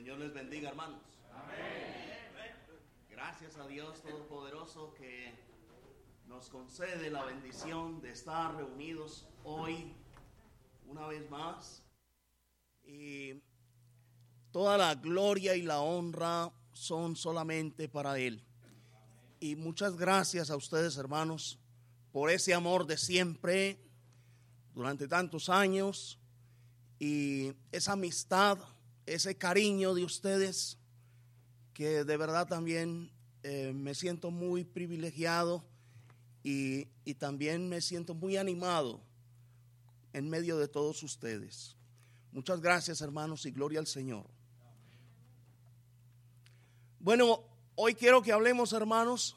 Señor les bendiga, hermanos. Amén. Gracias a Dios Todopoderoso que nos concede la bendición de estar reunidos hoy una vez más. Y toda la gloria y la honra son solamente para Él. Y muchas gracias a ustedes, hermanos, por ese amor de siempre durante tantos años y esa amistad, ese cariño de ustedes, que de verdad también me siento muy privilegiado y también me siento muy animado en medio de todos ustedes. Muchas gracias, hermanos, y gloria al Señor. Bueno, hoy quiero que hablemos, hermanos,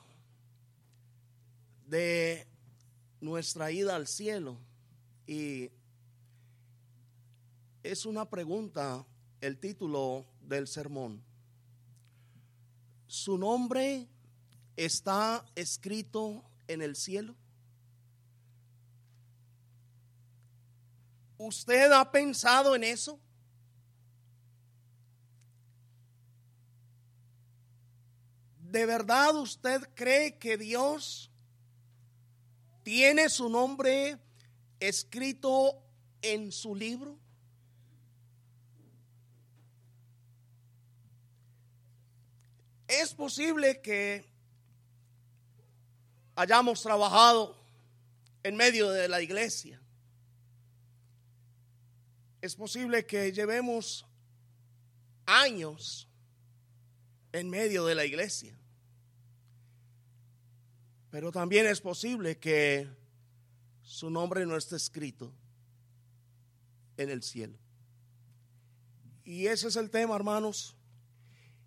de nuestra ida al cielo. Y es una pregunta el título del sermón. ¿Su nombre está escrito en el cielo? ¿Usted ha pensado en eso? ¿De verdad usted cree que Dios tiene su nombre escrito en su libro? Es posible que hayamos trabajado en medio de la iglesia. Es posible que llevemos años en medio de la iglesia. Pero también es posible que su nombre no esté escrito en el cielo. Y ese es el tema, hermanos.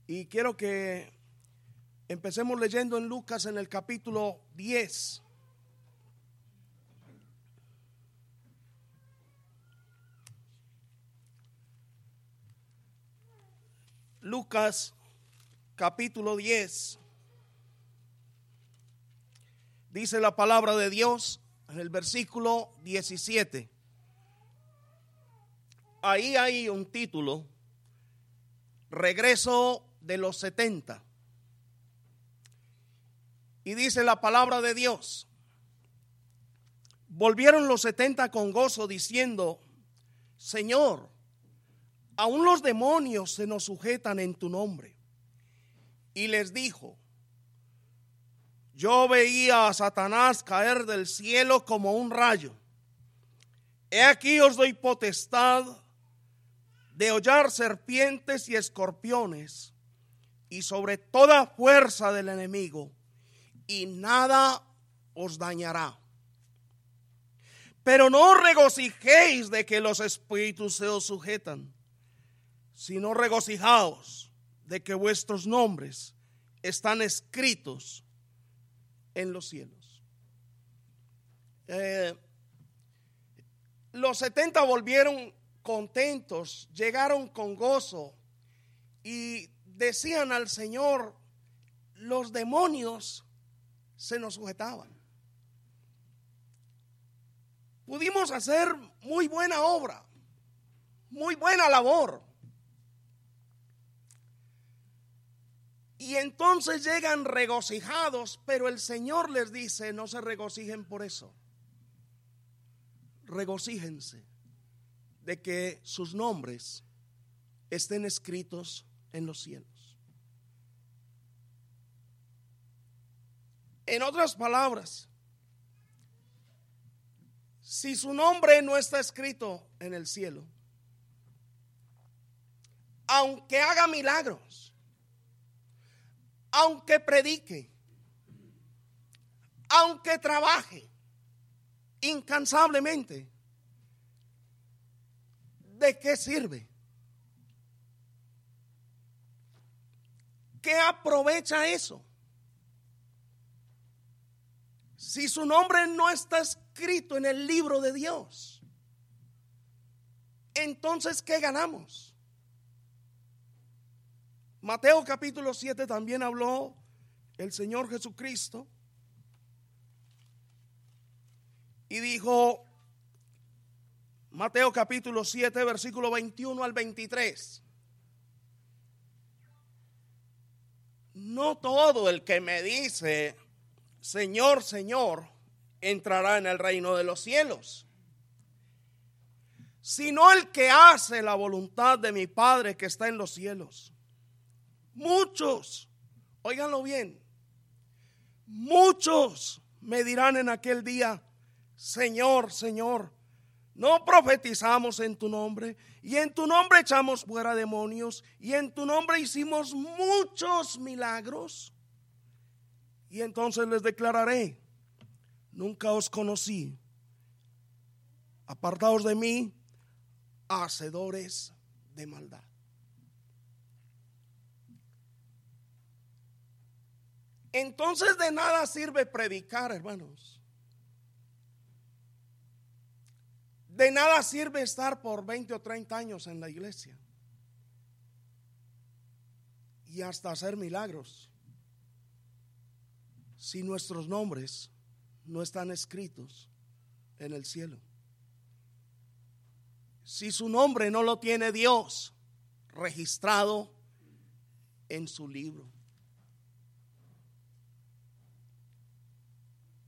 Y quiero que empecemos leyendo en Lucas, en el capítulo 10. Lucas, capítulo 10. Dice la palabra de Dios en el versículo 17. Ahí hay un título: Regreso de los 70. Y dice la palabra de Dios: volvieron los 70 con gozo diciendo: Señor, aún los demonios se nos sujetan en tu nombre. Y les dijo: yo veía a Satanás caer del cielo como un rayo. He aquí os doy potestad de hollar serpientes y escorpiones y sobre toda fuerza del enemigo, y nada os dañará. Pero no regocijéis de que los espíritus se os sujetan, sino regocijaos de que vuestros nombres están escritos en los cielos. Los 70 volvieron contentos, llegaron con gozo y decían al Señor: los demonios se nos sujetaban. Pudimos hacer muy buena obra, muy buena labor. Y entonces llegan regocijados, pero el Señor les dice: no se regocijen por eso. Regocíjense de que sus nombres estén escritos en los cielos. En otras palabras, si su nombre no está escrito en el cielo, aunque haga milagros, aunque predique, aunque trabaje incansablemente, ¿de qué sirve? ¿Qué aprovecha eso? Si su nombre no está escrito en el libro de Dios, entonces ¿qué ganamos? Mateo capítulo 7 también habló el Señor Jesucristo y dijo, Mateo capítulo 7, versículo 21 al 23. No todo el que me dice, Señor, Señor, entrará en el reino de los cielos, sino el que hace la voluntad de mi Padre que está en los cielos. Muchos, óiganlo bien, muchos me dirán en aquel día, Señor, Señor, ¿no profetizamos en tu nombre? Y en tu nombre echamos fuera demonios, y en tu nombre hicimos muchos milagros. Y entonces les declararé, nunca os conocí, apartaos de mí, hacedores de maldad. Entonces de nada sirve predicar, hermanos. De nada sirve estar por 20 o 30 años en la iglesia y hasta hacer milagros si nuestros nombres no están escritos en el cielo. Si su nombre no lo tiene Dios registrado en su libro.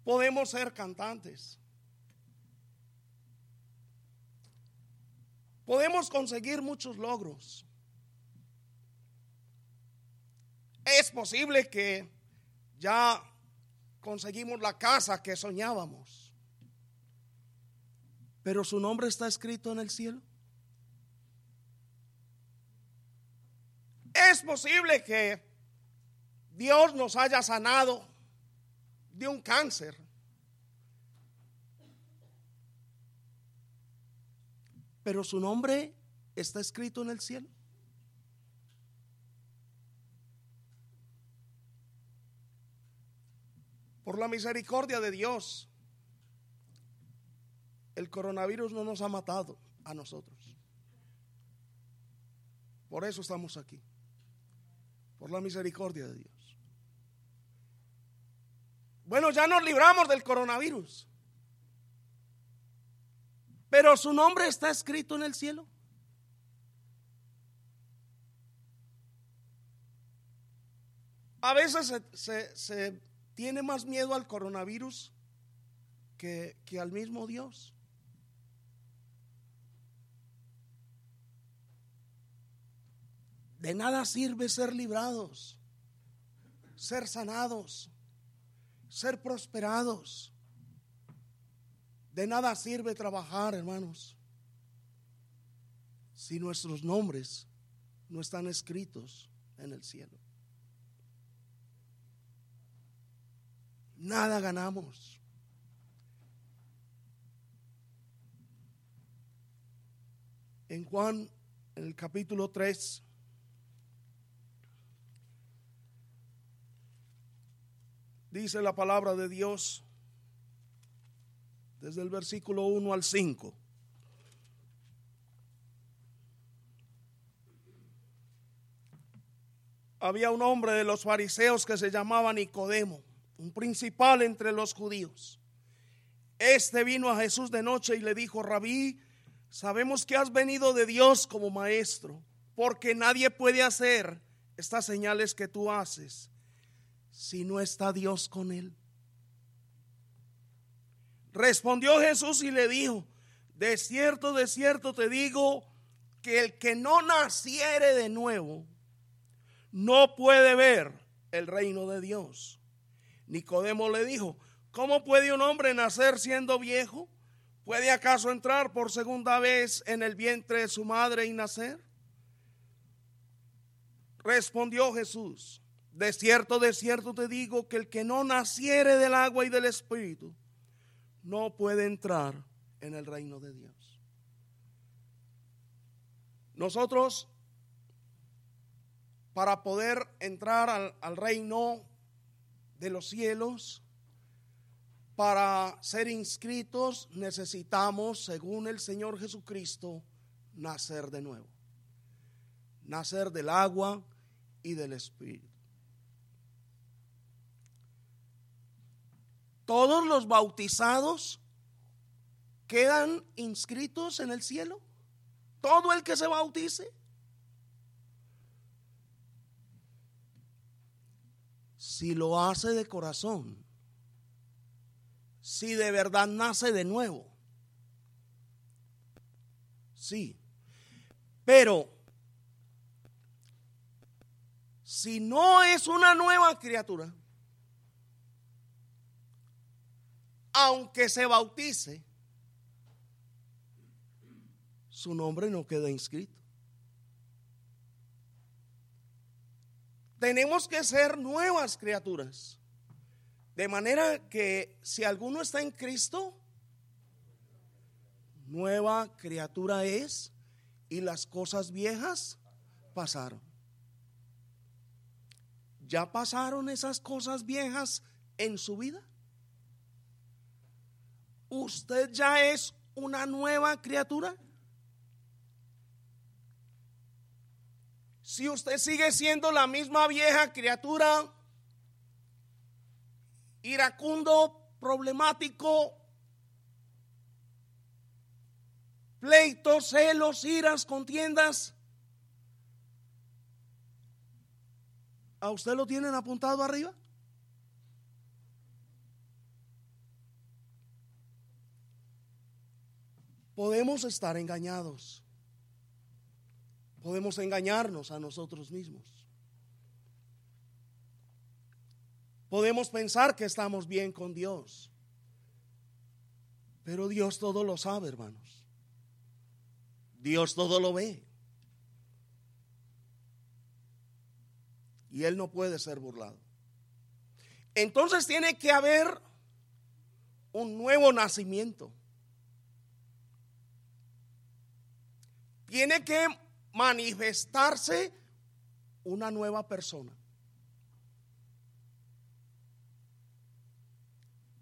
Podemos ser cantantes. Podemos conseguir muchos logros. Es posible que ya conseguimos la casa que soñábamos, pero su nombre está escrito en el cielo. Es posible que Dios nos haya sanado de un cáncer, pero su nombre está escrito en el cielo. Por la misericordia de Dios, el coronavirus no nos ha matado a nosotros. Por eso estamos aquí, por la misericordia de Dios. Bueno, ya nos libramos del coronavirus, pero su nombre está escrito en el cielo. A veces se tiene más miedo al coronavirus que al mismo Dios. De nada sirve ser librados, ser sanados, ser prosperados. De nada sirve trabajar, hermanos, si nuestros nombres no están escritos en el cielo. Nada ganamos. En Juan, en el capítulo 3, dice la palabra de Dios, desde el versículo 1 al 5. Había un hombre de los fariseos que se llamaba Nicodemo, un principal entre los judíos. Este vino a Jesús de noche y le dijo: Rabí, sabemos que has venido de Dios como maestro, porque nadie puede hacer estas señales que tú haces si no está Dios con él. Respondió Jesús y le dijo: de cierto te digo que el que no naciere de nuevo no puede ver el reino de Dios. Nicodemo le dijo: ¿cómo puede un hombre nacer siendo viejo? ¿Puede acaso entrar por segunda vez en el vientre de su madre y nacer? Respondió Jesús: de cierto te digo que el que no naciere del agua y del espíritu no puede entrar en el reino de Dios. Nosotros, para poder entrar al reino de los cielos, para ser inscritos, necesitamos, según el Señor Jesucristo, nacer de nuevo. Nacer del agua y del espíritu. Todos los bautizados quedan inscritos en el cielo. Todo el que se bautice. si lo hace de corazón, si de verdad nace de nuevo. Sí, pero si no es una nueva criatura, aunque se bautice, su nombre no queda inscrito. Tenemos que ser nuevas criaturas, de manera que si alguno está en Cristo, nueva criatura es y las cosas viejas pasaron. ¿Ya pasaron esas cosas viejas en su vida? ¿Usted ya es una nueva criatura? Si usted sigue siendo la misma vieja criatura, iracundo, problemático, pleitos, celos, iras, contiendas, ¿a usted lo tienen apuntado arriba? Podemos estar engañados. Podemos engañarnos a nosotros mismos. Podemos pensar que estamos bien con Dios, pero Dios todo lo sabe, hermanos. Dios todo lo ve. Y Él no puede ser burlado. Entonces tiene que haber un nuevo nacimiento. Tiene que manifestarse una nueva persona.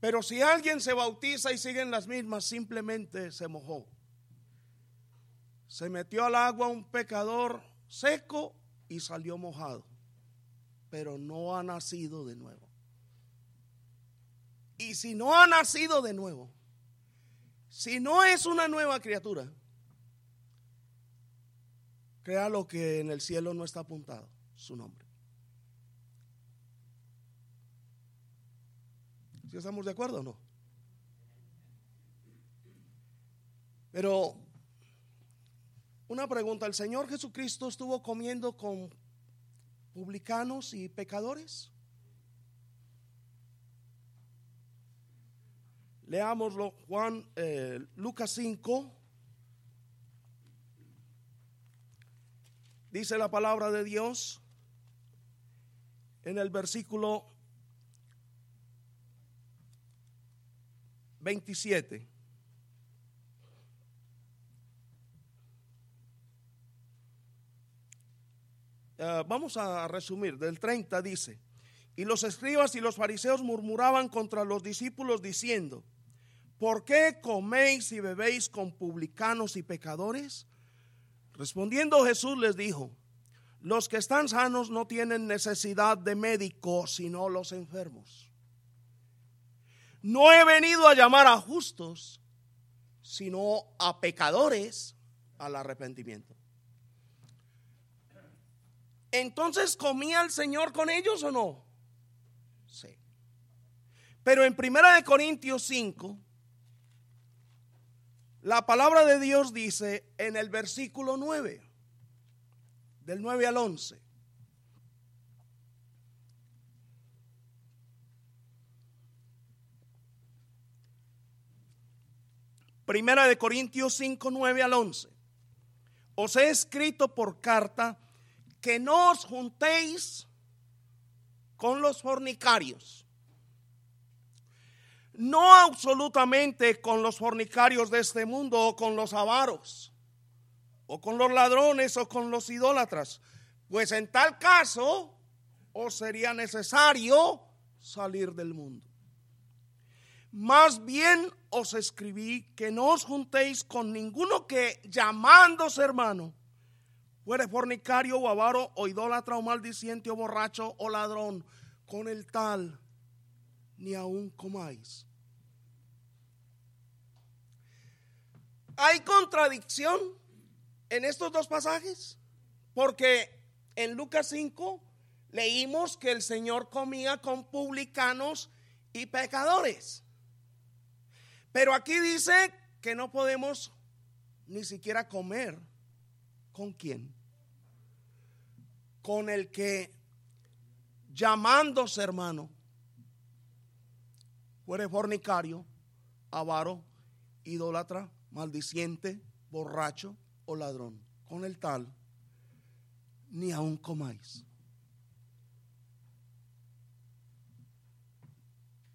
Pero si alguien se bautiza y siguen las mismas, simplemente se mojó. Se metió al agua un pecador seco y salió mojado, pero no ha nacido de nuevo. Y si no ha nacido de nuevo, si no es una nueva criatura, crea lo que en el cielo no está apuntado, su nombre. ¿Sí estamos de acuerdo o no? Pero una pregunta, ¿el Señor Jesucristo estuvo comiendo con publicanos y pecadores? Leámoslo, Lucas 5. Dice la palabra de Dios en el versículo 27. Vamos a resumir, del 30 dice: y los escribas y los fariseos murmuraban contra los discípulos diciendo: ¿por qué coméis y bebéis con publicanos y pecadores? Respondiendo Jesús les dijo: los que están sanos no tienen necesidad de médico, sino los enfermos. No he venido a llamar a justos, sino a pecadores al arrepentimiento. Entonces, ¿comía el Señor con ellos o no? Sí. Pero en 1 Corintios 5, la palabra de Dios dice en el versículo 9, del 9 al 11. Primera de Corintios 5, 9 al 11. Os he escrito por carta que no os juntéis con los fornicarios. No absolutamente con los fornicarios de este mundo, o con los avaros, o con los ladrones, o con los idólatras, pues en tal caso os sería necesario salir del mundo. Más bien os escribí que no os juntéis con ninguno que, llamándose hermano, fuere fornicario, o avaro, o idólatra, o maldiciente, o borracho, o ladrón. Con el tal ni aún comáis. ¿Hay contradicción en estos dos pasajes? Porque en Lucas 5 leímos que el Señor comía con publicanos y pecadores. Pero aquí dice que no podemos ni siquiera comer. ¿Con quién? Con el que, llamándose hermano, fuere fornicario, avaro, idólatra, maldiciente, borracho o ladrón. Con el tal ni aún comáis.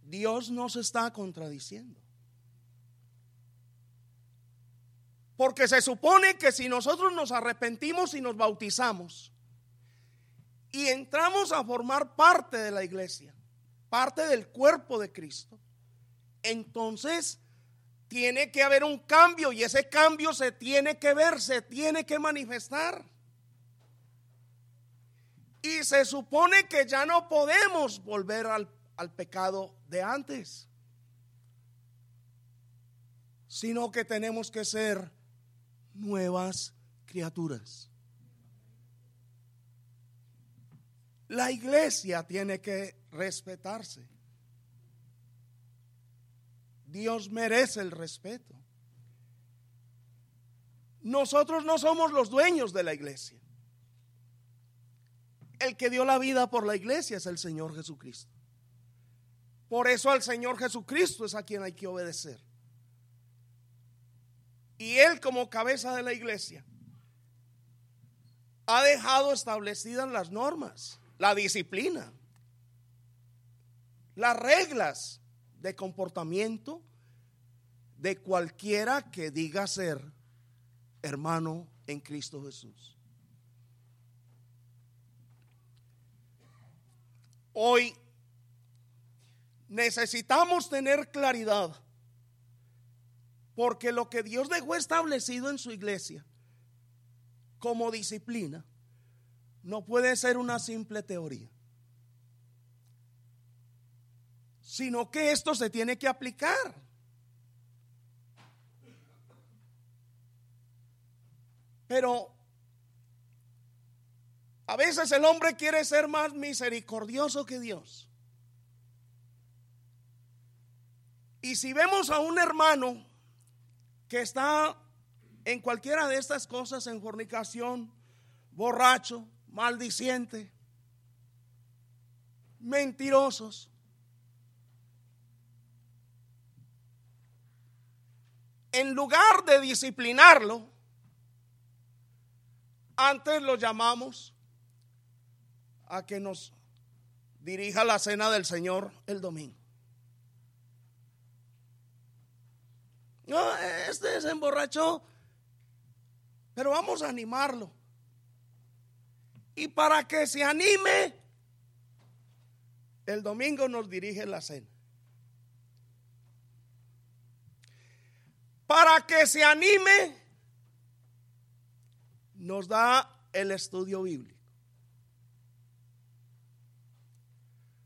Dios no se está contradiciendo. Porque se supone que si nosotros nos arrepentimos y nos bautizamos y entramos a formar parte de la iglesia, parte del cuerpo de Cristo, entonces tiene que haber un cambio, y ese cambio se tiene que ver, se tiene que manifestar. Y se supone que ya no podemos volver al pecado de antes, sino que tenemos que ser nuevas criaturas. La iglesia tiene que respetarse. Dios merece el respeto. Nosotros no somos los dueños de la iglesia. El que dio la vida por la iglesia es el Señor Jesucristo. Por eso al Señor Jesucristo es a quien hay que obedecer. Y Él, como cabeza de la iglesia, ha dejado establecidas las normas, la disciplina, las reglas de comportamiento de cualquiera que diga ser hermano en Cristo Jesús. Hoy necesitamos tener claridad, porque lo que Dios dejó establecido en su iglesia como disciplina no puede ser una simple teoría, sino que esto se tiene que aplicar. Pero a veces el hombre quiere ser más misericordioso que Dios. Y si vemos a un hermano que está en cualquiera de estas cosas, en fornicación, borracho, maldiciente, mentirosos, en lugar de disciplinarlo, antes lo llamamos a que nos dirija la cena del Señor el domingo. No, este se emborrachó, pero vamos a animarlo. Y para que se anime, el domingo nos dirige la cena. Para que se anime, nos da el estudio bíblico.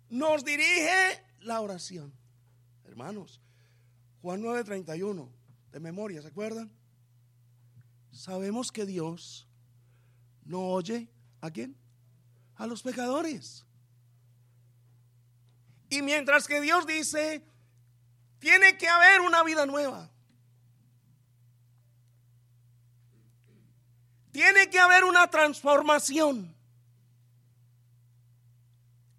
Nos dirige la oración. Hermanos, Juan 9:31, de memoria, ¿se acuerdan? Sabemos que Dios no oye ¿a quién? A los pecadores. Y mientras que Dios dice, tiene que haber una vida nueva. Tiene que haber una transformación.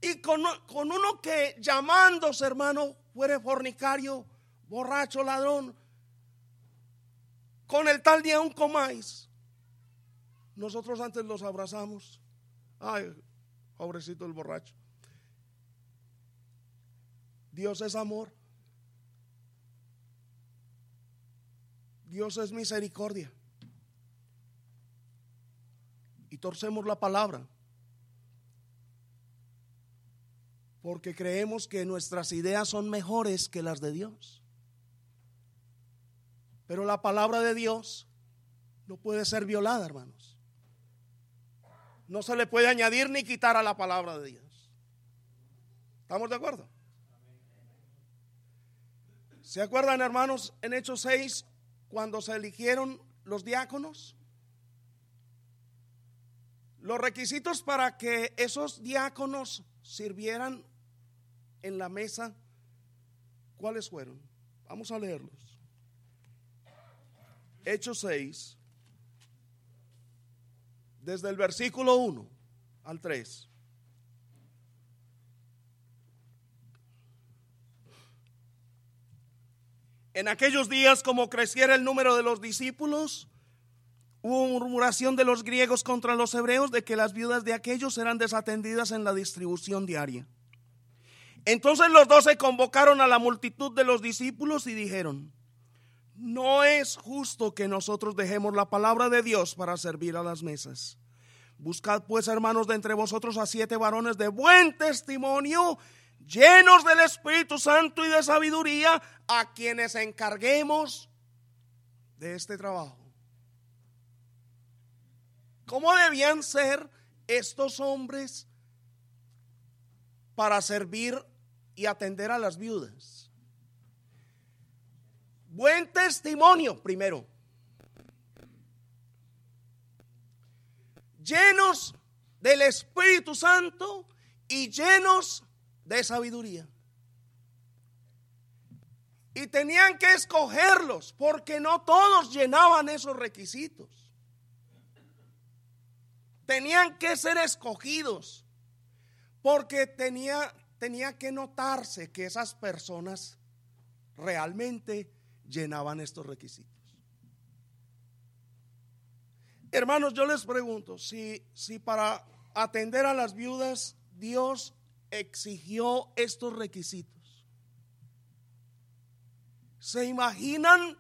Y con uno que llamándose hermano fuere fornicario, borracho, ladrón, con el tal día aún comáis. Nosotros antes los abrazamos. Ay, pobrecito el borracho. Dios es amor. Dios es misericordia. Y torcemos la palabra, porque creemos que nuestras ideas son mejores que las de Dios. Pero la palabra de Dios no puede ser violada, hermanos. No se le puede añadir ni quitar a la palabra de Dios. ¿Estamos de acuerdo? ¿Se acuerdan, hermanos, en Hechos 6, cuando se eligieron los diáconos? Los requisitos para que esos diáconos sirvieran en la mesa, ¿cuáles fueron? Vamos a leerlos. Hechos 6, desde el versículo 1 al 3. En aquellos días, como creciera el número de los discípulos, hubo murmuración de los griegos contra los hebreos de que las viudas de aquellos eran desatendidas en la distribución diaria. Entonces los 12 convocaron a la multitud de los discípulos y dijeron: no es justo que nosotros dejemos la palabra de Dios para servir a las mesas. Buscad pues, hermanos, de entre vosotros a 7 varones de buen testimonio, llenos del Espíritu Santo y de sabiduría, a quienes encarguemos de este trabajo. ¿Cómo debían ser estos hombres para servir y atender a las viudas? Buen testimonio primero. Llenos del Espíritu Santo y llenos de sabiduría. Y tenían que escogerlos porque no todos llenaban esos requisitos. Tenían que ser escogidos porque tenía que notarse que esas personas realmente llenaban estos requisitos. Hermanos, yo les pregunto, si para atender a las viudas Dios exigió estos requisitos, ¿se imaginan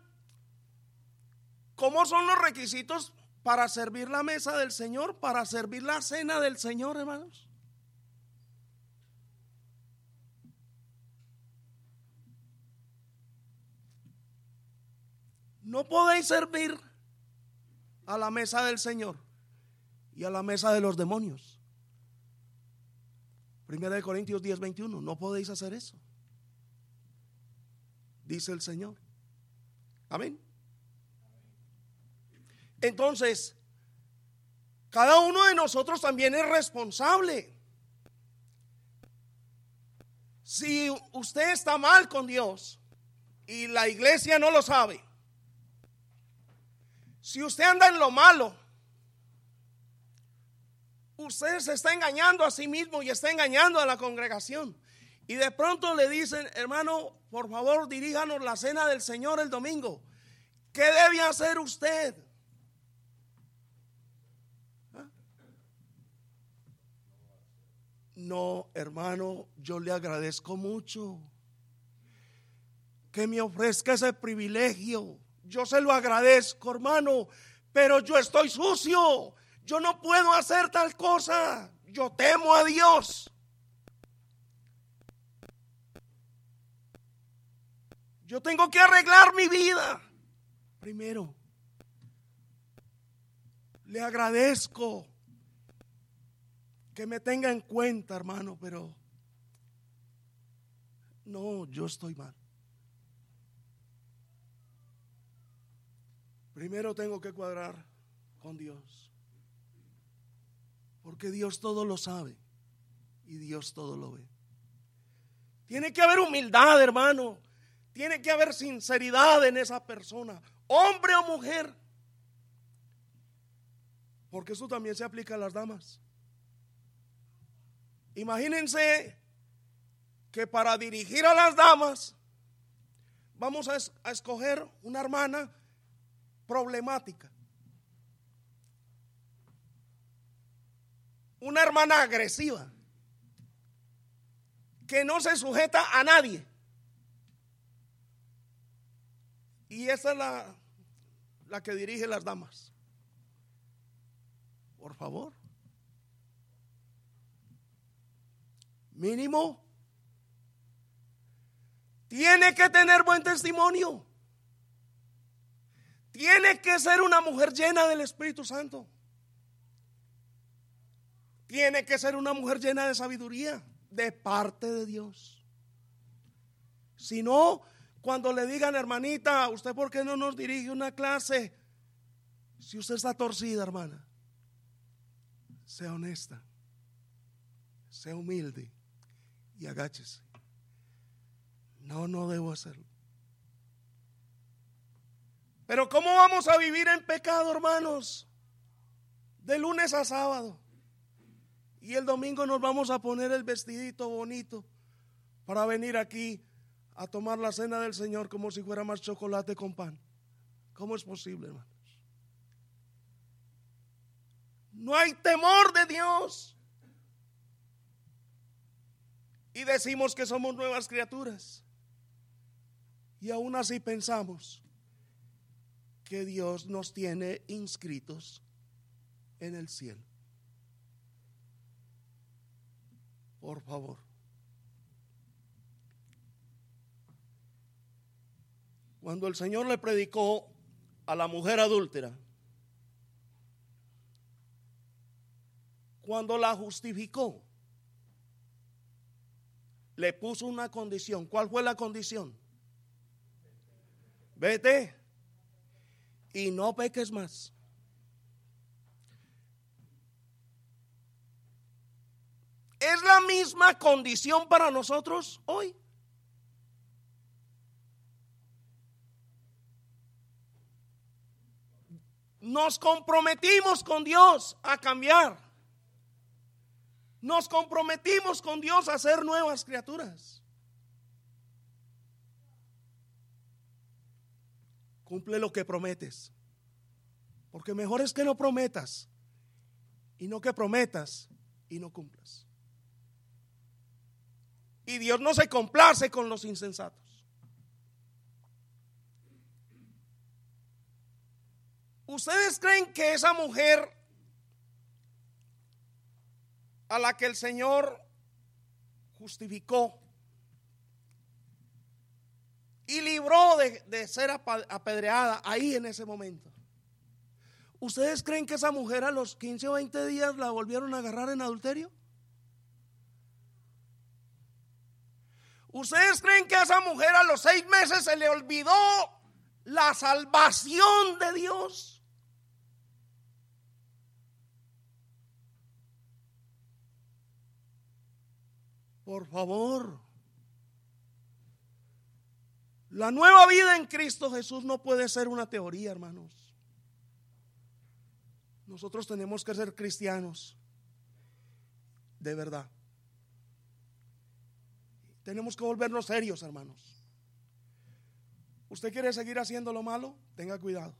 cómo son los requisitos para servir la mesa del Señor, para servir la cena del Señor, hermanos? No podéis servir a la mesa del Señor y a la mesa de los demonios. 1 Corintios 10:21, no podéis hacer eso, dice el Señor. Amén. Entonces, cada uno de nosotros también es responsable. Si usted está mal con Dios y la iglesia no lo sabe, si usted anda en lo malo, usted se está engañando a sí mismo y está engañando a la congregación. Y de pronto le dicen: hermano, por favor, diríjanos la cena del Señor el domingo. ¿Qué debe hacer usted? ¿Ah? No, hermano, yo le agradezco mucho que me ofrezca ese privilegio. Yo se lo agradezco, hermano, pero yo estoy sucio. Yo no puedo hacer tal cosa. Yo temo a Dios. Yo tengo que arreglar mi vida. Primero, le agradezco que me tenga en cuenta, hermano, pero no, yo estoy mal. Primero tengo que cuadrar con Dios. Porque Dios todo lo sabe y Dios todo lo ve. Tiene que haber humildad, hermano. Tiene que haber sinceridad en esa persona, hombre o mujer. Porque eso también se aplica a las damas. Imagínense que para dirigir a las damas vamos a escoger una hermana problemática. Una hermana agresiva que no se sujeta a nadie. Y esa es la que dirige las damas. Por favor. Mínimo. Tiene que tener buen testimonio. Tiene que ser una mujer llena del Espíritu Santo. Tiene que ser una mujer llena de sabiduría de parte de Dios. Si no, cuando le digan: hermanita, ¿usted por qué no nos dirige una clase? Si usted está torcida, hermana, sea honesta, sea humilde y agáchese. No debo hacerlo. Pero ¿cómo vamos a vivir en pecado, hermanos? De lunes a sábado. Y el domingo nos vamos a poner el vestidito bonito para venir aquí a tomar la cena del Señor como si fuera más chocolate con pan. ¿Cómo es posible, hermanos? No hay temor de Dios. Y decimos que somos nuevas criaturas. Y aún así pensamos que Dios nos tiene inscritos en el cielo. Por favor. Cuando el Señor le predicó a la mujer adúltera, cuando la justificó, le puso una condición. ¿Cuál fue la condición? Vete y no peques más. Es la misma condición para nosotros hoy. Nos comprometimos con Dios a cambiar. Nos comprometimos con Dios a ser nuevas criaturas. Cumple lo que prometes. Porque mejor es que no prometas y no que prometas y no cumplas. Y Dios no se complace con los insensatos. ¿Ustedes creen que esa mujer a la que el Señor justificó y libró de ser apedreada ahí en ese momento? ¿Ustedes creen que esa mujer a los 15 o 20 días la volvieron a agarrar en adulterio? ¿Ustedes creen que a esa mujer a los 6 meses se le olvidó la salvación de Dios? Por favor, la nueva vida en Cristo Jesús no puede ser una teoría, hermanos. Nosotros tenemos que ser cristianos de verdad. Tenemos que volvernos serios, hermanos. ¿Usted quiere seguir haciendo lo malo? Tenga cuidado.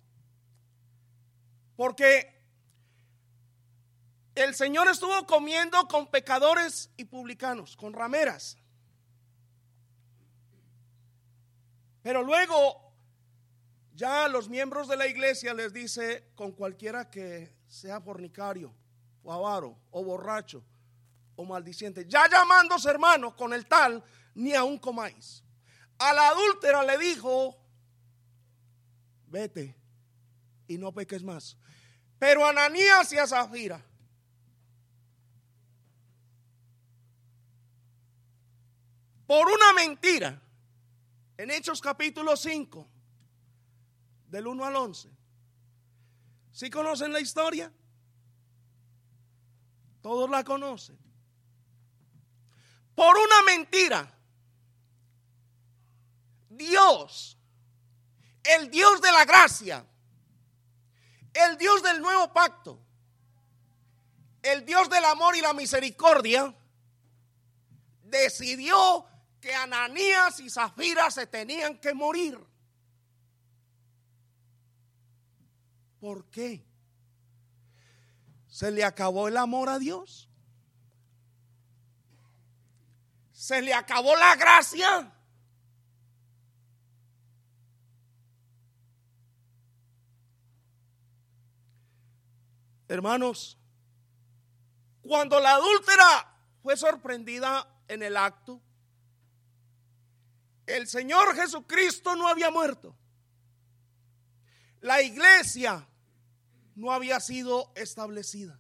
Porque el Señor estuvo comiendo con pecadores y publicanos, con rameras. Pero luego ya a los miembros de la iglesia les dice: con cualquiera que sea fornicario o avaro o borracho o maldiciente, ya llamándose hermanos con el tal, ni aún comáis. A la adúltera le dijo: vete y no peques más. Pero a Ananías y a Zafira, por una mentira, en Hechos capítulo 5, del 1 al 11. ¿Sí conocen la historia? Todos la conocen. Por una mentira, Dios, el Dios de la gracia, el Dios del nuevo pacto, el Dios del amor y la misericordia, decidió que Ananías y Zafira se tenían que morir. ¿Por qué? ¿Se le acabó el amor a Dios? ¿Se le acabó la gracia? Hermanos, cuando la adúltera fue sorprendida en el acto, el Señor Jesucristo no había muerto. La iglesia no había sido establecida.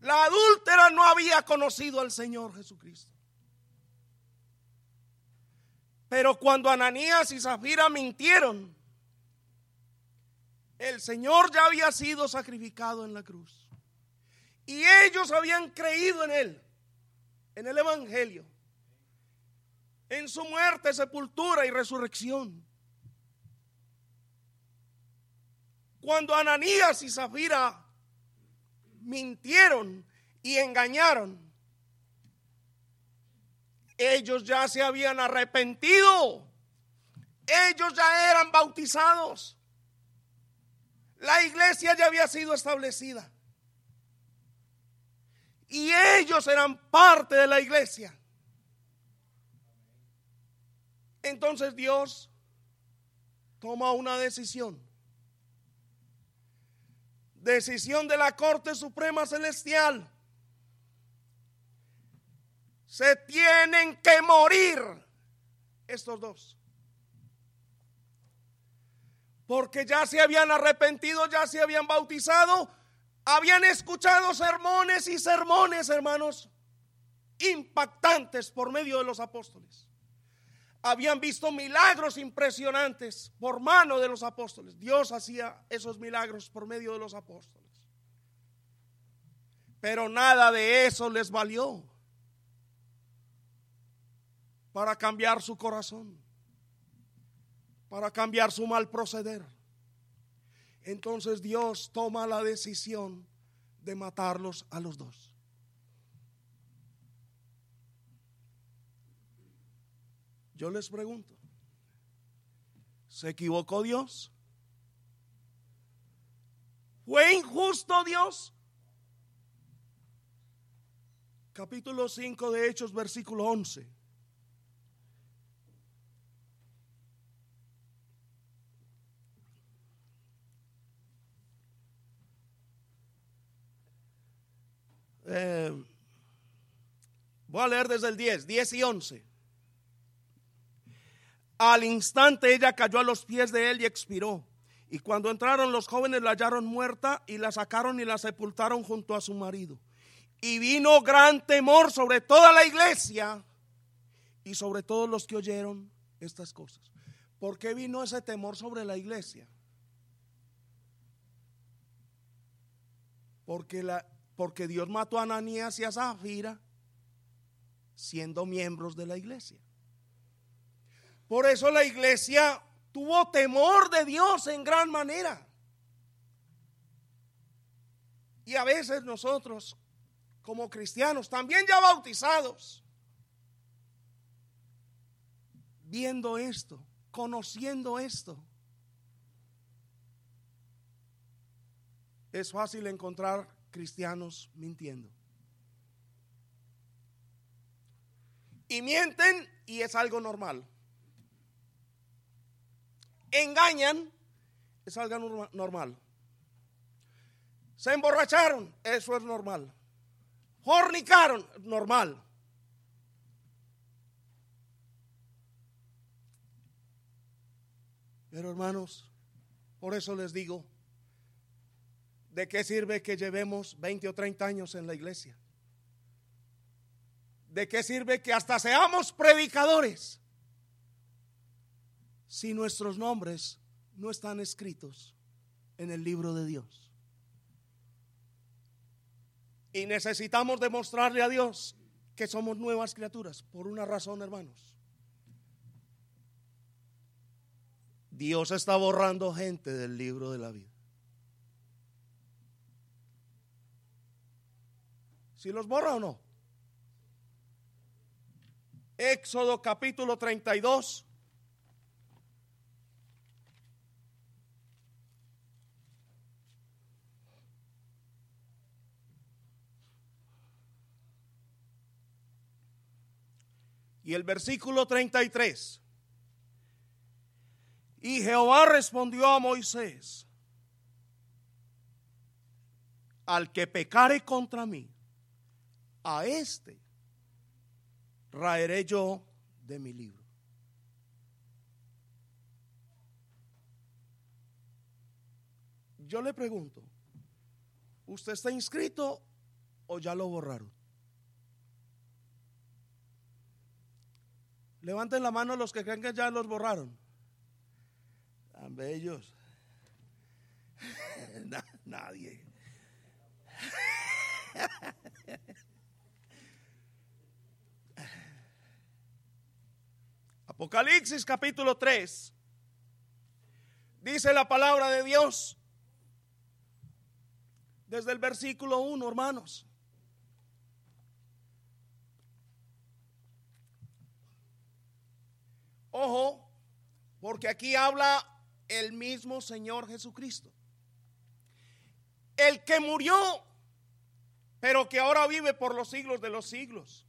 La adúltera no había conocido al Señor Jesucristo. Pero cuando Ananías y Zafira mintieron, el Señor ya había sido sacrificado en la cruz. Y ellos habían creído en él, en el evangelio, en su muerte, sepultura y resurrección. Cuando Ananías y Zafira mintieron y engañaron, ellos ya se habían arrepentido. Ellos ya eran bautizados. La iglesia ya había sido establecida. Y ellos eran parte de la iglesia. Entonces Dios toma una decisión. Decisión de la Corte Suprema Celestial. Se tienen que morir estos dos. Porque ya se habían arrepentido, ya se habían bautizado, habían escuchado sermones y sermones, hermanos, impactantes por medio de los apóstoles. Habían visto milagros impresionantes por mano de los apóstoles. Dios hacía esos milagros por medio de los apóstoles. Pero nada de eso les valió para cambiar su corazón, para cambiar su mal proceder. Entonces Dios toma la decisión de matarlos a los dos. Yo les pregunto, ¿se equivocó Dios? ¿Fue injusto Dios? Capítulo 5 de Hechos, versículo 11. Voy a leer desde el 10 y 11. Al instante ella cayó a los pies de él y expiró. Y cuando entraron los jóvenes la hallaron muerta y la sacaron y la sepultaron junto a su marido. Y vino gran temor sobre toda la iglesia y sobre todos los que oyeron estas cosas. ¿Por qué vino ese temor sobre la iglesia? Porque Dios mató a Ananías y a Zafira siendo miembros de la iglesia. Por eso la iglesia tuvo temor de Dios en gran manera. Y a veces nosotros, como cristianos, también ya bautizados, viendo esto, conociendo esto, es fácil encontrar cristianos mintiendo. Y mienten y es algo normal. Engañan, es algo normal. Se emborracharon, eso es normal. Fornicaron, normal. Pero hermanos, por eso les digo, ¿de qué sirve que llevemos 20 o 30 años en la iglesia? ¿De qué sirve que hasta seamos predicadores si nuestros nombres no están escritos en el libro de Dios? Y necesitamos demostrarle a Dios que somos nuevas criaturas por una razón, hermanos. Dios está borrando gente del libro de la vida. ¿Si los borra o no? Éxodo capítulo 32. Y el versículo 33. Y Jehová respondió a Moisés: al que pecare contra mí, a este raeré yo de mi libro. Yo le pregunto, ¿usted está inscrito o ya lo borraron? Levanten la mano los que creen que ya los borraron. Tan bellos. Nadie. Apocalipsis capítulo 3, dice la palabra de Dios, desde el versículo 1, hermanos. Ojo, porque aquí habla el mismo Señor Jesucristo, el que murió, pero que ahora vive por los siglos de los siglos.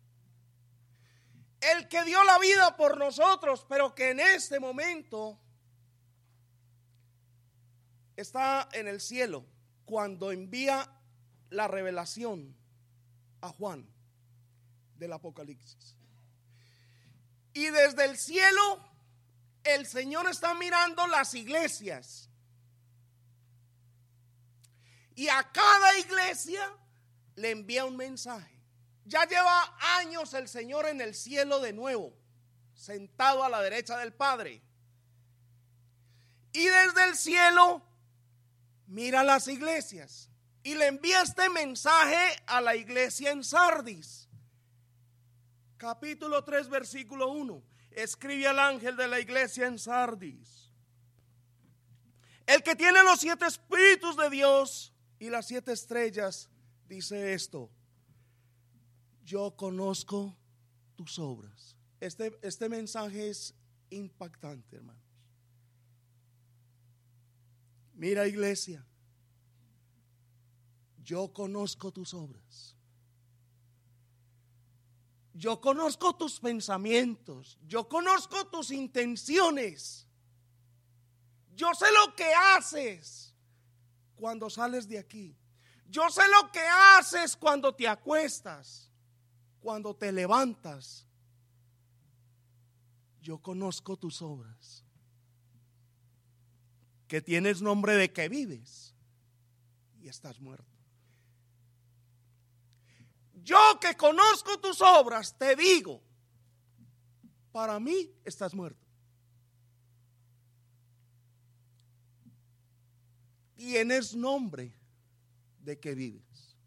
El que dio la vida por nosotros, pero que en este momento está en el cielo cuando envía la revelación a Juan del Apocalipsis. Y desde el cielo el Señor está mirando las iglesias. Y a cada iglesia le envía un mensaje. Ya lleva años el Señor en el cielo de nuevo, sentado a la derecha del Padre. Y desde el cielo mira las iglesias y le envía este mensaje a la iglesia en Sardis. Capítulo 3, versículo 1. Escribe al ángel de la iglesia en Sardis: el que tiene los 7 espíritus de Dios y las 7 estrellas dice esto: yo conozco tus obras. Este mensaje es impactante, hermanos. Mira, iglesia, yo conozco tus obras. Yo conozco tus pensamientos, yo conozco tus intenciones. Yo sé lo que haces cuando sales de aquí. Yo sé lo que haces cuando te acuestas, cuando te levantas. Yo conozco tus obras, que tienes nombre de que vives y estás muerto. Yo que conozco tus obras te digo, para mí estás muerto. Tienes nombre de que vives.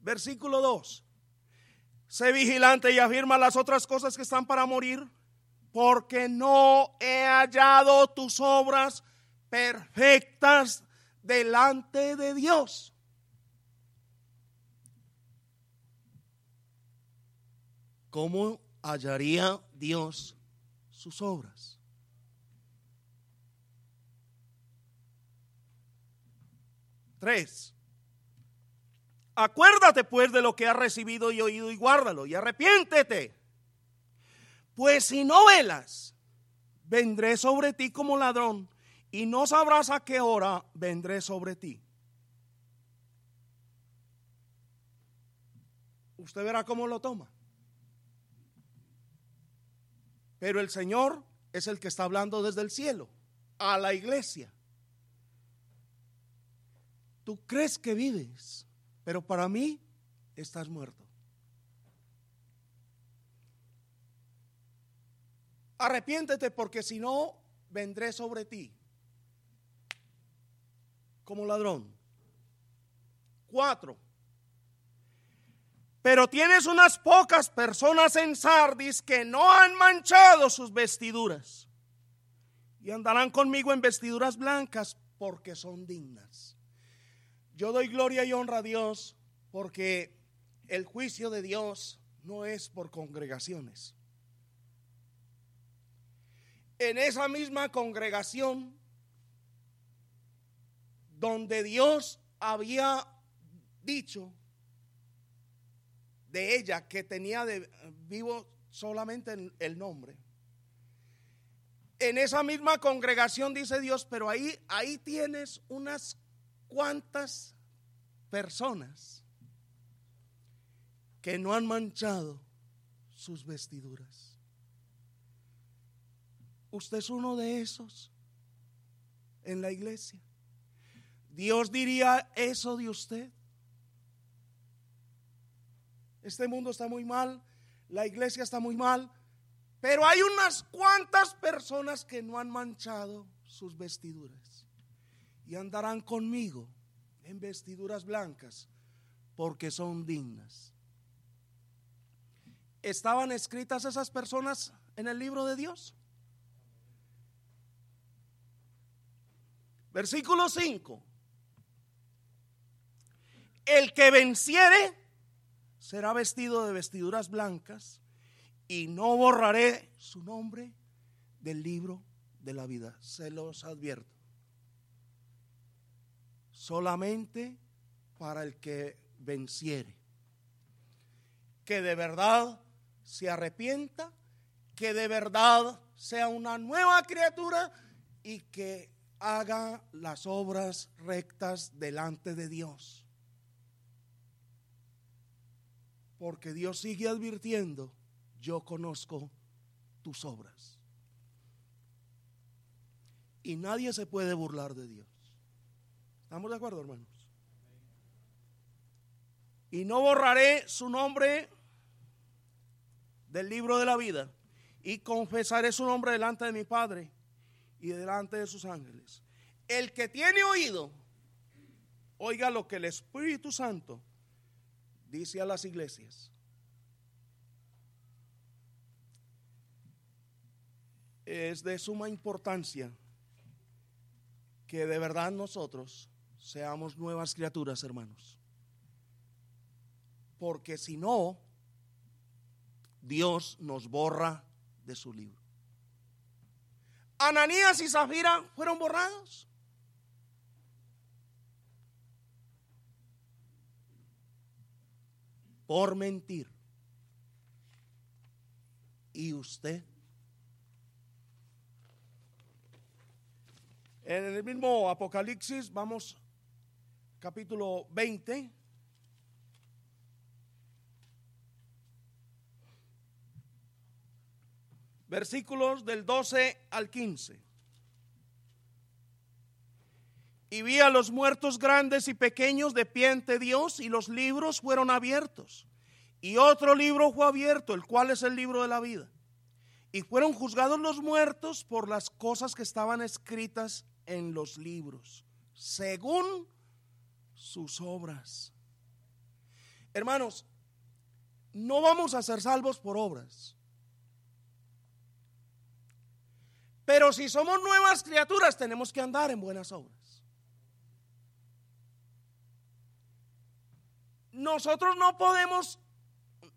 Versículo 2. Sé vigilante y afirma las otras cosas que están para morir, porque no he hallado tus obras perfectas delante de Dios. ¿Cómo hallaría Dios sus obras? Tres. Acuérdate pues de lo que has recibido y oído y guárdalo y arrepiéntete. Pues si no velas, vendré sobre ti como ladrón y no sabrás a qué hora vendré sobre ti. Usted verá cómo lo toma. Pero el Señor es el que está hablando desde el cielo a la iglesia. Tú crees que vives, pero para mí estás muerto. Arrepiéntete, porque si no, vendré sobre ti como ladrón. 4. Pero tienes unas pocas personas en Sardis que no han manchado sus vestiduras y andarán conmigo en vestiduras blancas porque son dignas. Yo doy gloria y honra a Dios porque el juicio de Dios no es por congregaciones. En esa misma congregación donde Dios había dicho de ella que tenía de vivo solamente el nombre. En esa misma congregación dice Dios, pero ahí tienes unas cuantas personas que no han manchado sus vestiduras. Usted es uno de esos en la iglesia. ¿Dios diría eso de usted? Este mundo está muy mal, la iglesia está muy mal, pero hay unas cuantas personas que no han manchado sus vestiduras y andarán conmigo en vestiduras blancas porque son dignas. ¿Estaban escritas esas personas en el libro de Dios? Versículo 5. El que venciere será vestido de vestiduras blancas y no borraré su nombre del libro de la vida. Se los advierto. Solamente para el que venciere. Que de verdad se arrepienta, que de verdad sea una nueva criatura y que haga las obras rectas delante de Dios. Porque Dios sigue advirtiendo, yo conozco tus obras. Y nadie se puede burlar de Dios. ¿Estamos de acuerdo, hermanos? Y no borraré su nombre del libro de la vida, y confesaré su nombre delante de mi Padre y delante de sus ángeles. El que tiene oído, oiga lo que el Espíritu Santo dice a las iglesias. Es de suma importancia que de verdad nosotros seamos nuevas criaturas, hermanos. Porque si no, Dios nos borra de su libro. Ananías y Zafira fueron borrados. Por mentir. ¿Y usted? En el mismo Apocalipsis, vamos, capítulo 20. Versículos del 12 al 15. Y vi a los muertos grandes y pequeños de pie ante Dios, y los libros fueron abiertos. Y otro libro fue abierto, el cual es el libro de la vida. Y fueron juzgados los muertos por las cosas que estaban escritas en los libros, según sus obras. Hermanos, no vamos a ser salvos por obras. Pero si somos nuevas criaturas, tenemos que andar en buenas obras. Nosotros no podemos,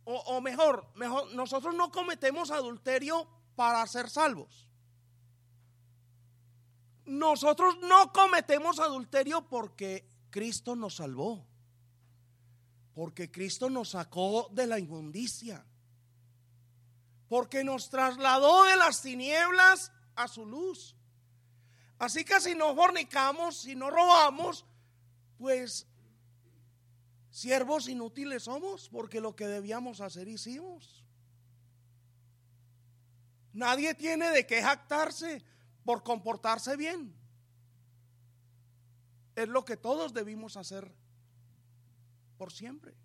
o mejor, nosotros no cometemos adulterio para ser salvos. Nosotros no cometemos adulterio porque Cristo nos salvó. Porque Cristo nos sacó de la inmundicia. Porque nos trasladó de las tinieblas a su luz. Así que si no fornicamos, si no robamos, pues siervos inútiles somos, porque lo que debíamos hacer hicimos. Nadie tiene de qué jactarse por comportarse bien. Es lo que todos debimos hacer por siempre.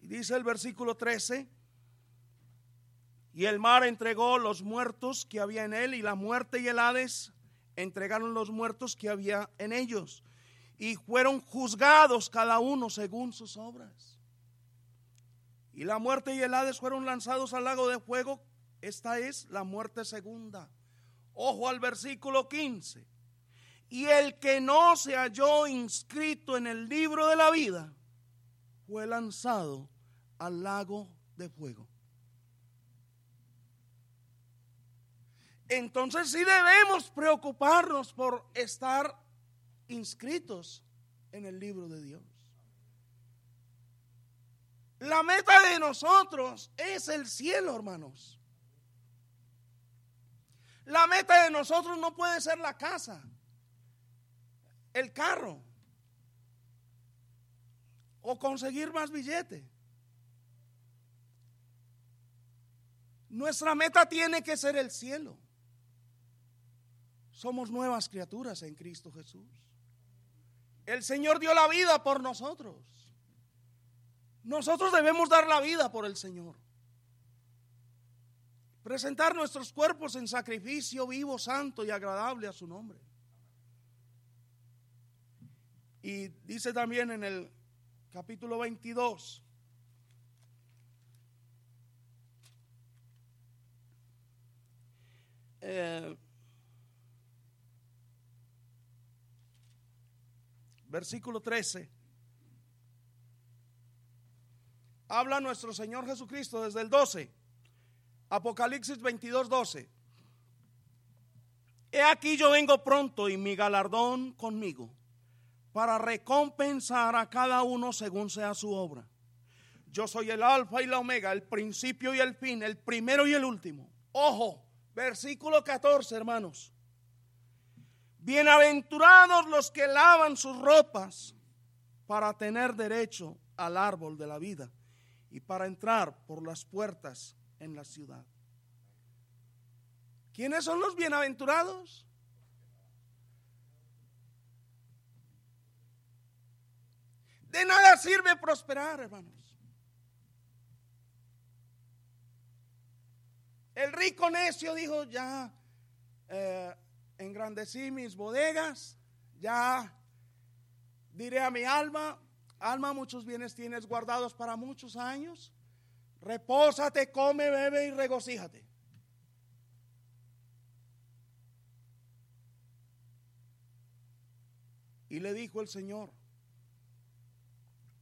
Y dice el versículo 13: y el mar entregó los muertos que había en él, y la muerte y el Hades entregaron los muertos que había en ellos. Y fueron juzgados cada uno según sus obras. Y la muerte y el Hades fueron lanzados al lago de fuego. Esta es la muerte segunda. Ojo al versículo 15. Y el que no se halló inscrito en el libro de la vida fue lanzado al lago de fuego. Entonces sí debemos preocuparnos por estar inscritos en el libro de Dios. La meta de nosotros es el cielo, hermanos. La meta de nosotros no puede ser la casa, el carro o conseguir más billete. Nuestra meta tiene que ser el cielo. Somos nuevas criaturas en Cristo Jesús. El Señor dio la vida por nosotros. Nosotros debemos dar la vida por el Señor. Presentar nuestros cuerpos en sacrificio vivo, santo y agradable a su nombre. Y dice también en el capítulo 22, Versículo 13. Habla nuestro Señor Jesucristo desde el 12. Apocalipsis 22, 12. He aquí yo vengo pronto y mi galardón conmigo, para recompensar a cada uno según sea su obra. Yo soy el alfa y la omega, el principio y el fin, el primero y el último. Ojo, versículo 14, hermanos. Bienaventurados los que lavan sus ropas para tener derecho al árbol de la vida y para entrar por las puertas en la ciudad. ¿Quiénes son los bienaventurados? De nada sirve prosperar, hermanos. El rico necio dijo, ya engrandecí mis bodegas, ya diré a mi alma, alma, muchos bienes tienes guardados para muchos años, repósate, come, bebe y regocíjate. Y le dijo el Señor,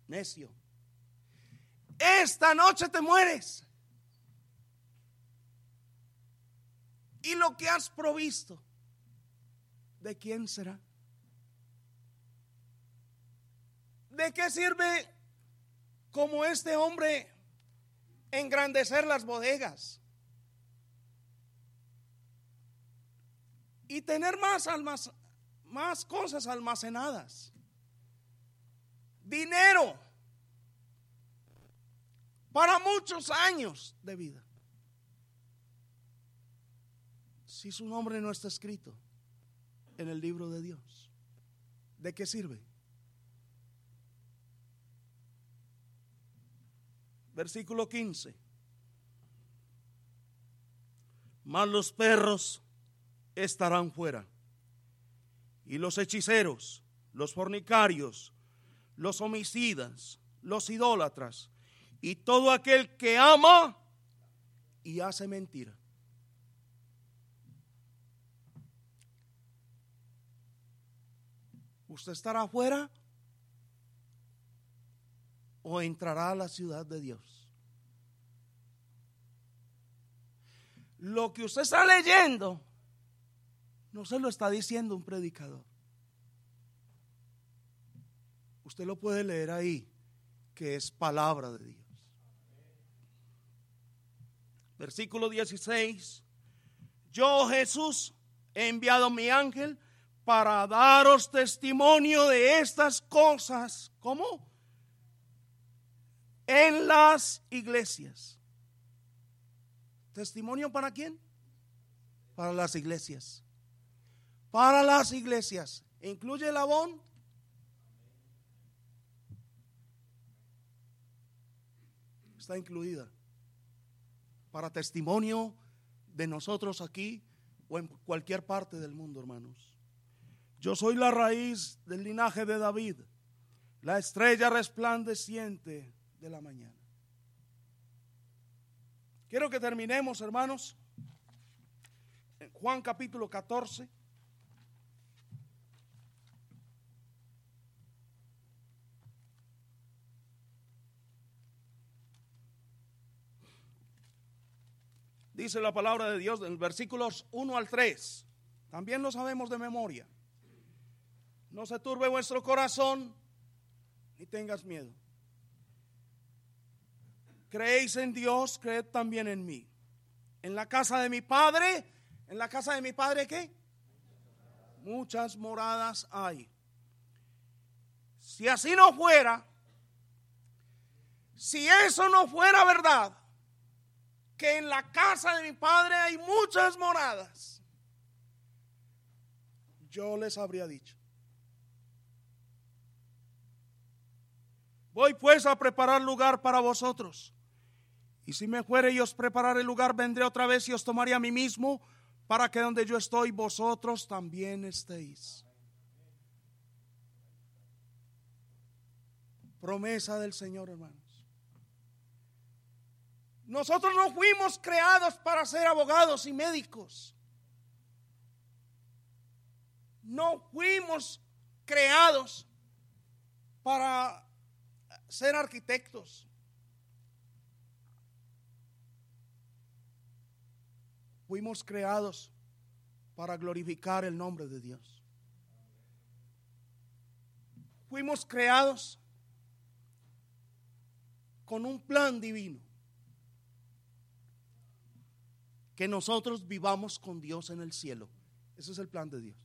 necio, esta noche te mueres. Y lo que has provisto, ¿de quién será? ¿De qué sirve, como este hombre, engrandecer las bodegas y tener más cosas almacenadas? Dinero para muchos años de vida, si su nombre no está escrito en el libro de Dios? ¿De qué sirve? Versículo 15. Mas los perros estarán fuera, y los hechiceros, los fornicarios, los homicidas, los idólatras, y todo aquel que ama y hace mentira. ¿Usted estará afuera o entrará a la ciudad de Dios? Lo que usted está leyendo no se lo está diciendo un predicador. Usted lo puede leer ahí, que es palabra de Dios. Versículo 16. Yo, Jesús, he enviado a mi ángel para daros testimonio de estas cosas. ¿Cómo? En las iglesias. ¿Testimonio para quién? Para las iglesias. Para las iglesias. ¿Incluye el Abón? Está incluida. Para testimonio de nosotros aquí o en cualquier parte del mundo, hermanos. Yo soy la raíz del linaje de David, la estrella resplandeciente de la mañana. Quiero que terminemos, hermanos, en Juan capítulo 14. Dice la palabra de Dios en los versículos 1 al 3. También lo sabemos de memoria. No se turbe vuestro corazón, ni tengas miedo. Creéis en Dios, creed también en mí. En la casa de mi Padre, ¿en la casa de mi Padre qué? Muchas moradas hay. Si así no fuera, si eso no fuera verdad, que en la casa de mi Padre hay muchas moradas, yo les habría dicho. Voy pues a preparar lugar para vosotros. Y si me fuere y os prepararé el lugar, vendré otra vez y os tomaré a mí mismo, para que donde yo estoy, vosotros también estéis. Promesa del Señor, hermanos. Nosotros no fuimos creados para ser abogados y médicos. No fuimos creados para ser arquitectos. Fuimos creados para glorificar el nombre de Dios. Fuimos creados con un plan divino. Que nosotros vivamos con Dios en el cielo. Ese es el plan de Dios.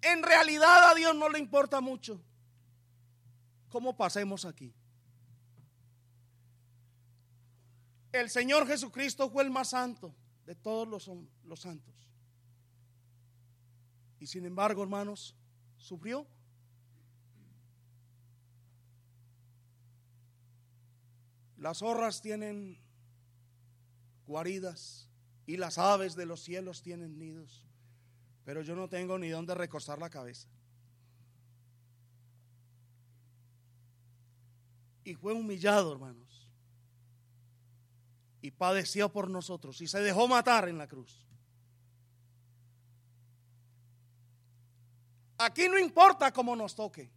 En realidad a Dios no le importa mucho cómo pasemos aquí. El Señor Jesucristo fue el más santo de todos los santos. Y sin embargo, hermanos, sufrió. Las zorras tienen guaridas y las aves de los cielos tienen nidos. Pero yo no tengo ni dónde recostar la cabeza. Y fue humillado, hermanos. Y padeció por nosotros. Y se dejó matar en la cruz. Aquí no importa cómo nos toque.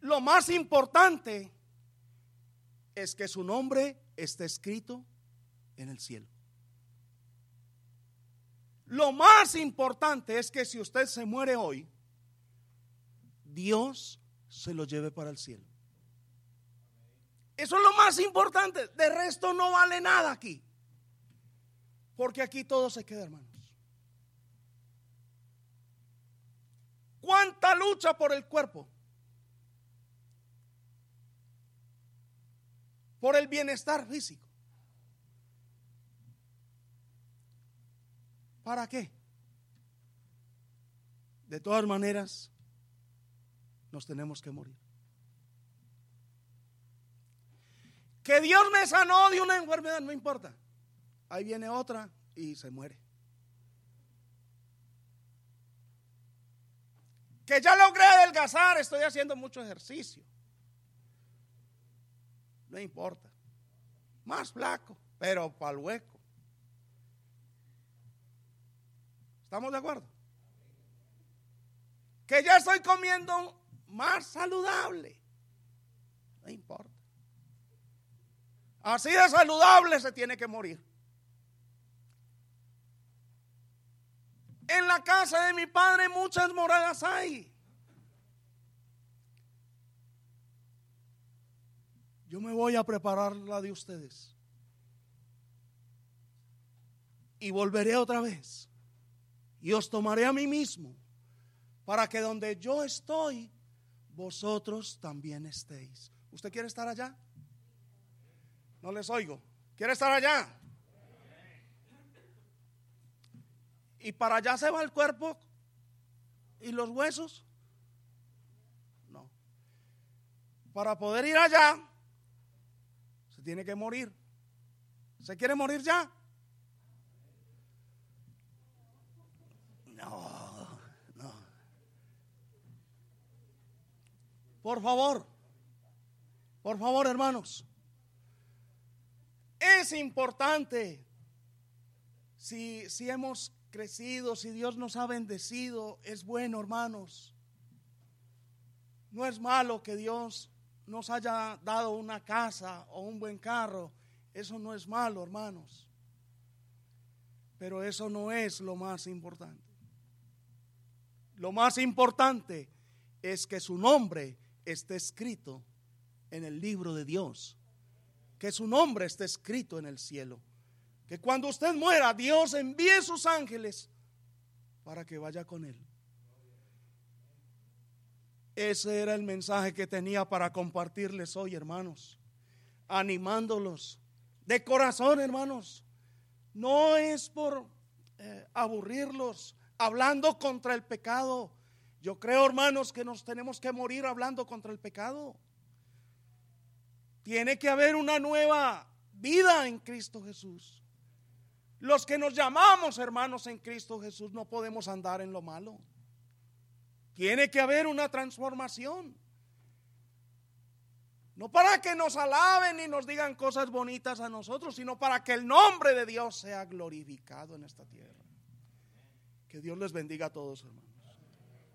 Lo más importante es que su nombre esté escrito en el cielo. Lo más importante es que si usted se muere hoy, Dios se lo lleve para el cielo. Eso es lo más importante. De resto no vale nada aquí, porque aquí todo se queda, hermanos. ¿Cuánta lucha por el cuerpo? Por el bienestar físico. ¿Para qué? De todas maneras, nos tenemos que morir. Que Dios me sanó de una enfermedad, no importa. Ahí viene otra y se muere. Que ya logré adelgazar, estoy haciendo mucho ejercicio. No importa. Más flaco, pero para el hueco. ¿Estamos de acuerdo? Que ya estoy comiendo más saludable. No importa. Así de saludable se tiene que morir. En la casa de mi padre muchas moradas hay. Yo me voy a preparar la de ustedes. Y volveré otra vez. Y os tomaré a mí mismo, para que donde yo estoy, vosotros también estéis. ¿Usted quiere estar allá? No les oigo. ¿Quiere estar allá? ¿Y para allá se va el cuerpo y los huesos? No. Para poder ir allá, se tiene que morir. ¿Se quiere morir ya? No. Por favor, hermanos. Es importante, si hemos crecido, si Dios nos ha bendecido, es bueno, hermanos. No es malo que Dios nos haya dado una casa o un buen carro. Eso no es malo, hermanos. Pero eso no es lo más importante. Lo más importante es que su nombre esté escrito en el libro de Dios. Que su nombre esté escrito en el cielo. Que cuando usted muera, Dios envíe sus ángeles para que vaya con él. Ese era el mensaje que tenía para compartirles hoy, hermanos. Animándolos de corazón, hermanos. No es por aburrirlos. Hablando contra el pecado. Yo creo, hermanos, que nos tenemos que morir hablando contra el pecado. Tiene que haber una nueva vida en Cristo Jesús. Los que nos llamamos hermanos en Cristo Jesús no podemos andar en lo malo. Tiene que haber una transformación. No para que nos alaben y nos digan cosas bonitas a nosotros, sino para que el nombre de Dios sea glorificado en esta tierra. Que Dios les bendiga a todos, hermanos.